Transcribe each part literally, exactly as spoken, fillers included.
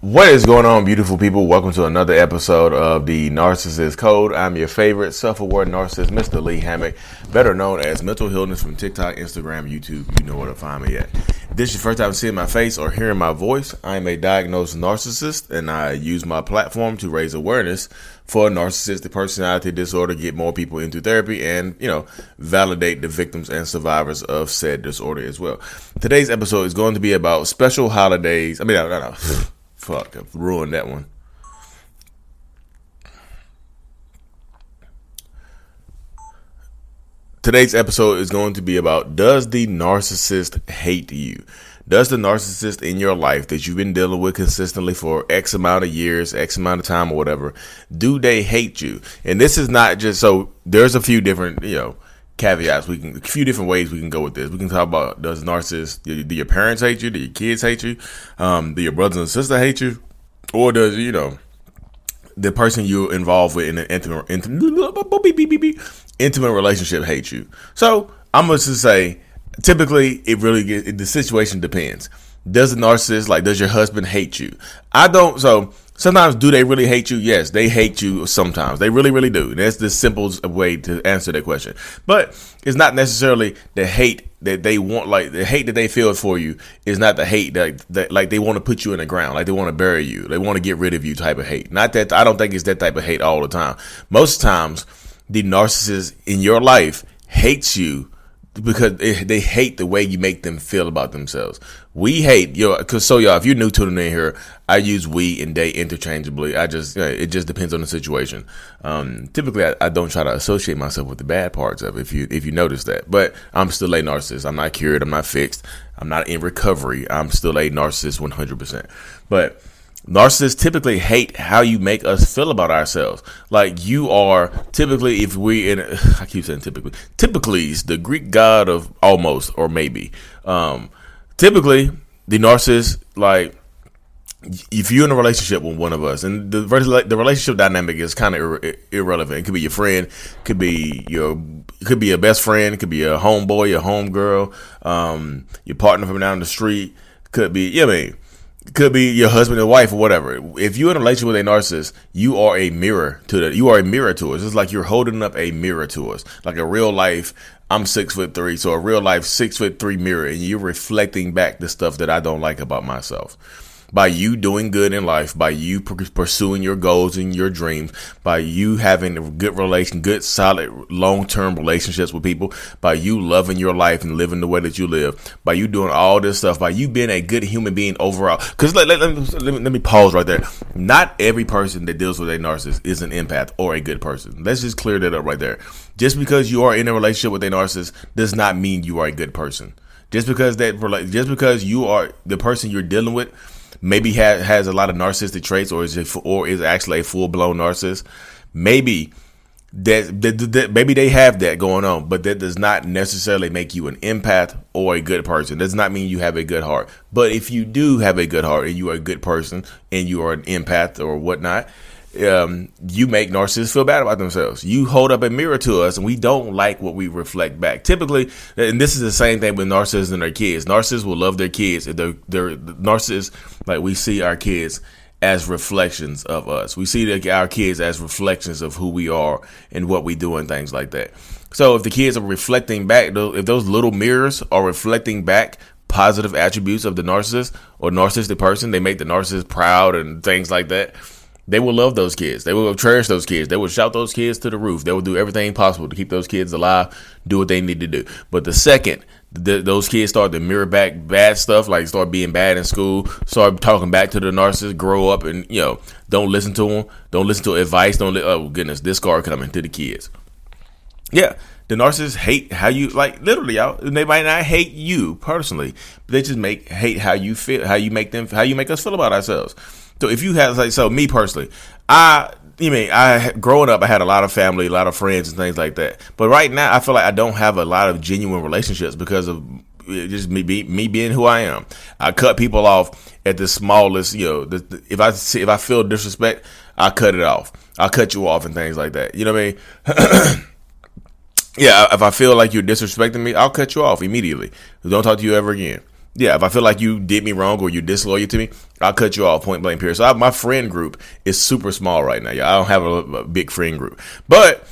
What is going on, beautiful people? Welcome to another episode of The Narcissist Code. I'm your favorite self-aware narcissist, Mister Lee Hammack, better known as Mental Healness from TikTok, Instagram, YouTube. You know where to find me at. If this is your first time seeing my face or hearing my voice, I am a diagnosed narcissist, and I use my platform to raise awareness for narcissistic personality disorder, get more people into therapy, and, you know, validate the victims and survivors of said disorder as well. Today's episode is going to be about special holidays. I mean, no, no, no. Fuck, I've ruined that one. Today's episode is going to be about, does the narcissist hate you? Does the narcissist in your life that you've been dealing with consistently for X amount of years, X amount of time or whatever, do they hate you? And this is not just, so there's a few different, you know, caveats. We can a few different ways we can go with this. We can talk about, does narcissist do, do your parents hate you? Do your kids hate you? Um, do your brothers and sisters hate you? Or does, you know, the person you're involved with in an intimate intimate, intimate relationship hate you? So I'm going to say, typically, it really gets, the situation depends. Does the narcissist, like, does your husband hate you? I don't. So sometimes, do they really hate you? Yes, they hate you sometimes. They really, really do. And that's the simplest way to answer that question. But it's not necessarily the hate that they want, like the hate that they feel for you is not the hate that, that like they want to put you in the ground, like they want to bury you, they want to get rid of you type of hate. Not that, I don't think it's that type of hate all the time. Most times, the narcissist in your life hates you because they hate the way you make them feel about themselves. We hate your, cause so y'all, if you're new tuning in here, I use we and they interchangeably. I just, you know, it just depends on the situation. Um, typically I, I don't try to associate myself with the bad parts of it, if you, if you notice that, but I'm still a narcissist. I'm not cured. I'm not fixed. I'm not in recovery. I'm still a narcissist one hundred percent, but narcissists typically hate how you make us feel about ourselves. Like, you are typically, if we in, I keep saying typically, typically is the Greek god of almost or maybe. Um, typically, the narcissist, like, if you're in a relationship with one of us, and the the relationship dynamic is kind of ir- irrelevant. It could be your friend, could be your, could be a best friend, could be a homeboy, your homegirl, um, your partner from down the street, could be, you know what I mean? Could be your husband and wife or whatever. If you're in a relationship with a narcissist, you are a mirror to that. You are a mirror to us. It's like you're holding up a mirror to us, like a real life. I'm six foot three, so a real life six foot three mirror, and you're reflecting back the stuff that I don't like about myself. By you doing good in life, by you pursuing your goals and your dreams, by you having a good relation, good, solid, long-term relationships with people, by you loving your life and living the way that you live, by you doing all this stuff, by you being a good human being overall. Because let, let, let, let, me, let me pause right there. Not every person that deals with a narcissist is an empath or a good person. Let's just clear that up right there. Just because you are in a relationship with a narcissist does not mean you are a good person. Just because that, just because you are the person you're dealing with, maybe ha- has a lot of narcissistic traits, or is it f- or is actually a full blown narcissist. Maybe that, that, that maybe they have that going on, but that does not necessarily make you an empath or a good person. That does not mean you have a good heart. But if you do have a good heart and you are a good person and you are an empath or whatnot, um, you make narcissists feel bad about themselves. You hold up a mirror to us, and we don't like what we reflect back. Typically, and this is the same thing with narcissists and their kids. Narcissists will love their kids. They're, they're, narcissists, like, we see our kids as reflections of us. We see the, our kids as reflections of who we are and what we do and things like that. So if the kids are reflecting back, if those little mirrors are reflecting back positive attributes of the narcissist or narcissistic person, they make the narcissist proud and things like that. They will love those kids. They will cherish those kids. They will shout those kids to the roof. They will do everything possible to keep those kids alive, do what they need to do. But the second th- those kids start to mirror back bad stuff, like start being bad in school, start talking back to the narcissist, grow up and, you know, don't listen to them. Don't listen to advice. Don't li- oh, goodness, this card coming to the kids. Yeah, the narcissists hate how you, like, literally, y'all. They might not hate you personally, but they just make hate how you feel, how you make them, how you make us feel about ourselves. So if you have, like, so me personally, I, you mean, I, growing up, I had a lot of family, a lot of friends and things like that. But right now, I feel like I don't have a lot of genuine relationships because of just me, be, me being who I am. I cut people off at the smallest, you know, the, the, if I see, if I feel disrespect, I cut it off. I cut you off and things like that. You know what I mean? Yeah. If I feel like you're disrespecting me, I'll cut you off immediately. Don't talk to you ever again. Yeah, if I feel like you did me wrong or you're disloyal to me, I'll cut you off, point blank, period. So I, my friend group is super small right now. Yeah, I don't have a, a big friend group. But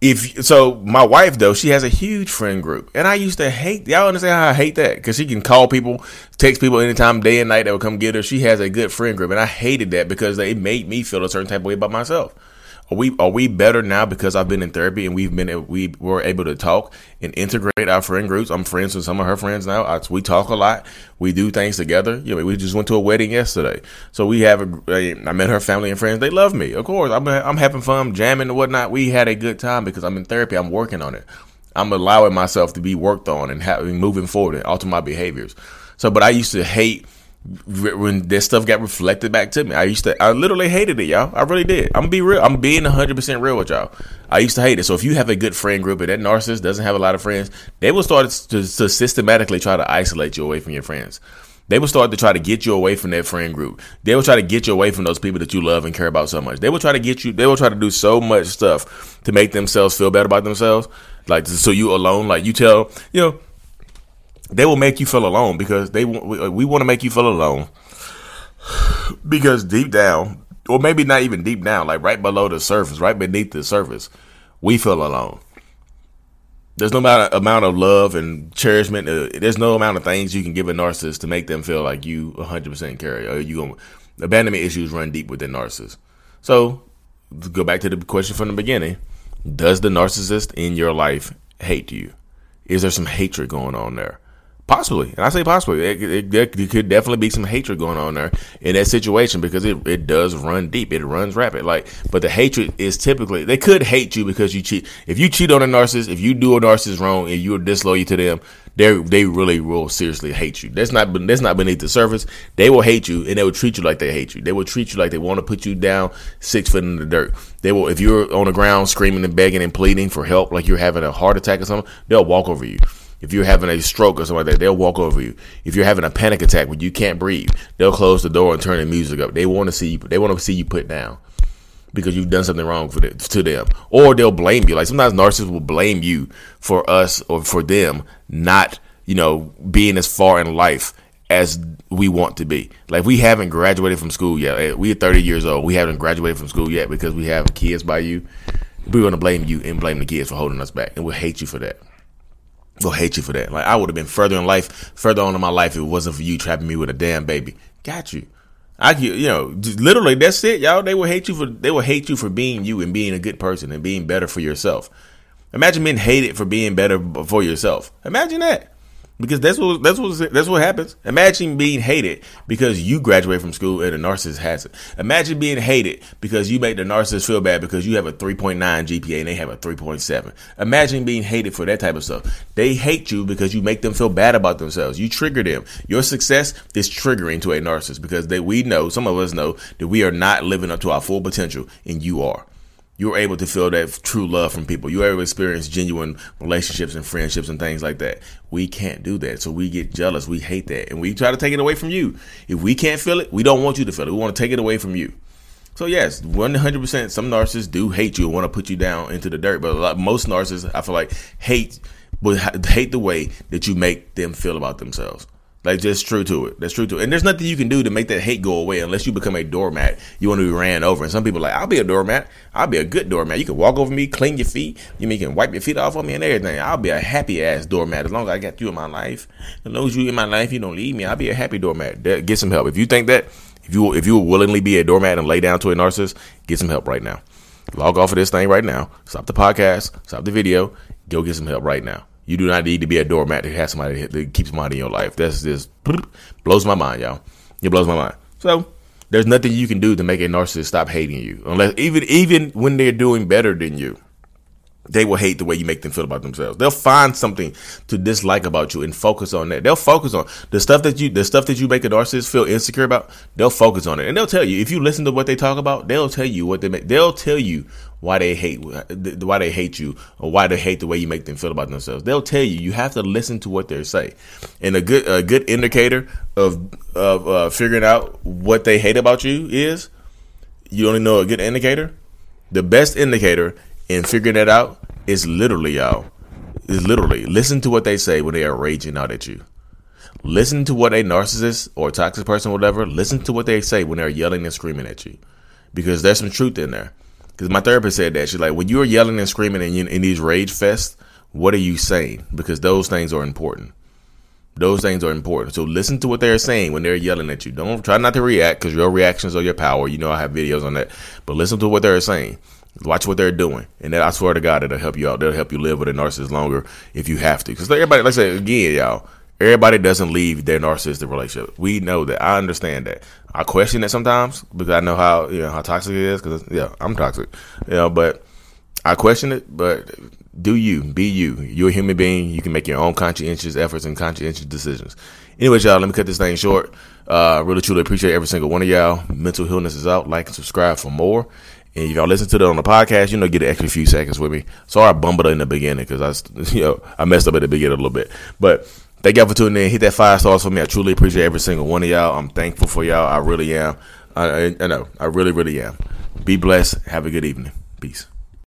if so, my wife, though, she has a huge friend group. And I used to hate, y'all understand how I hate that? Because she can call people, text people anytime, day and night, that will come get her. She has a good friend group. And I hated that because it made me feel a certain type of way about myself. Are we are we better now because I've been in therapy and we've been we were able to talk and integrate our friend groups? I'm friends with some of her friends now. I, we talk a lot. We do things together. You know, we just went to a wedding yesterday, so we have a. a I met her family and friends. They love me, of course. I'm I'm having fun, jamming and whatnot. We had a good time because I'm in therapy. I'm working on it. I'm allowing myself to be worked on and having moving forward and alter my behaviors. So, but I used to hate. When this stuff got reflected back to me, I used to, I literally hated it, y'all. I really did. I'm be real. I'm being one hundred percent real with y'all. I used to hate it. So if you have a good friend group and that narcissist doesn't have a lot of friends, they will start to, to systematically try to isolate you away from your friends. They will start to try to get you away from that friend group. They will try to get you away from those people that you love and care about so much. They will try to get you. They will try to do so much stuff to make themselves feel better about themselves. Like, so you alone, like you tell, you know, they will make you feel alone because they we, we want to make you feel alone because deep down, or maybe not even deep down, like right below the surface, right beneath the surface, we feel alone. There's no amount of, amount of love and cherishment. Uh, there's no amount of things you can give a narcissist to make them feel like you one hundred percent carry. Or you gonna, abandonment issues run deep within narcissists. So go back to the question from the beginning. Does the narcissist in your life hate you? Is there some hatred going on there? Possibly. And I say possibly. It, it, it could definitely be some hatred going on there in that situation because it, it does run deep. It runs rapid. Like, but the hatred is typically, they could hate you because you cheat. If you cheat on a narcissist, if you do a narcissist wrong and you're disloyal to them, they they really will seriously hate you. That's not that's not beneath the surface. They will hate you and they will treat you like they hate you. They will treat you like they want to put you down six foot in the dirt. They will, if you're on the ground screaming and begging and pleading for help, like you're having a heart attack or something, they'll walk over you. If you're having a stroke or something like that, they'll walk over you. If you're having a panic attack when you can't breathe, they'll close the door and turn the music up. They want to see you. They want to see you put down because you've done something wrong for them, to them, or they'll blame you. Like sometimes narcissists will blame you for us or for them not, you know, being as far in life as we want to be. Like we haven't graduated from school yet. We're thirty years old. We haven't graduated from school yet because we have kids by you. We're going to blame you and blame the kids for holding us back, and we'll hate you for that. They'll hate you for that. Like I would have been further in life, further on in my life, if it wasn't for you trapping me with a damn baby. Got you. I, you know, literally that's it, y'all. They will hate you for they will hate you for being you and being a good person and being better for yourself. Imagine being hated for being better for yourself. Imagine that, because that's what that's what that's what happens. Imagine being hated because you graduate from school and a narcissist hasn't. Imagine being hated because you make the narcissist feel bad because you have a three point nine G P A and they have a three point seven. Imagine being hated for that type of stuff. They hate you because you make them feel bad about themselves. You trigger them. Your success is triggering to a narcissist because they we know, some of us know, that we are not living up to our full potential, and you are. You're able to feel that true love from people. You're able to experience genuine relationships and friendships and things like that. We can't do that. So we get jealous. We hate that. And we try to take it away from you. If we can't feel it, we don't want you to feel it. We want to take it away from you. So yes, one hundred percent, some narcissists do hate you and want to put you down into the dirt. But a lot, most narcissists, I feel like, hate, hate the way that you make them feel about themselves. Like, just true to it. That's true to it. And there's nothing you can do to make that hate go away unless you become a doormat. You want to be ran over. And some people are like, I'll be a doormat. I'll be a good doormat. You can walk over me, clean your feet. You mean you can wipe your feet off on me and everything. I'll be a happy-ass doormat as long as I got you in my life. As long as you in my life, you don't leave me. I'll be a happy doormat. Get some help. If you think that, if you if you will willingly be a doormat and lay down to a narcissist, get some help right now. Log off of this thing right now. Stop the podcast. Stop the video. Go get some help right now. You do not need to be a doormat to have somebody that keeps somebody in your life. That's just blows my mind, y'all. It blows my mind. So there's nothing you can do to make a narcissist stop hating you, unless even even when they're doing better than you, they will hate the way you make them feel about themselves. They'll find something to dislike about you and focus on that. They'll focus on the stuff that you the stuff that you make a narcissist feel insecure about. They'll focus on it, and they'll tell you if you listen to what they talk about. They'll tell you what they make. They'll tell you why they hate why they hate you or why they hate the way you make them feel about themselves. They'll tell you. You have to listen to what they're saying. And a good a good indicator of of uh, figuring out what they hate about you is you only know a good indicator. The best indicator. And figuring that out is literally, y'all, is literally listen to what they say when they are raging out at you. Listen to what a narcissist or a toxic person or whatever, listen to what they say when they're yelling and screaming at you, because there's some truth in there. Because my therapist said that. She's like, when you're yelling and screaming and you, in these rage fests, what are you saying? Because those things are important. Those things are important. So listen to what they're saying when they're yelling at you. Don't try not to react, because your reactions are your power. You know, I have videos on that. But listen to what they're saying. Watch what they're doing. And that, I swear to God, it'll help you out. They'll help you live with a narcissist longer if you have to. Because everybody, like I say again, y'all, everybody doesn't leave their narcissistic relationship. We know that. I understand that. I question it sometimes because I know how, you know, how toxic it is. Because, yeah, I'm toxic. You know, but I question it. But do you. Be you. You're a human being. You can make your own conscientious efforts and conscientious decisions. Anyways, y'all, let me cut this thing short. Uh, really, truly appreciate every single one of y'all. Mental Healness is out. Like and subscribe for more. And if y'all listen to that on the podcast, you know, get an extra few seconds with me. Sorry I bumbled in the beginning because I, you know, I messed up at the beginning a little bit. But thank y'all for tuning in. Hit that five stars for me. I truly appreciate every single one of y'all. I'm thankful for y'all. I really am. I, I know. I really, really am. Be blessed. Have a good evening. Peace.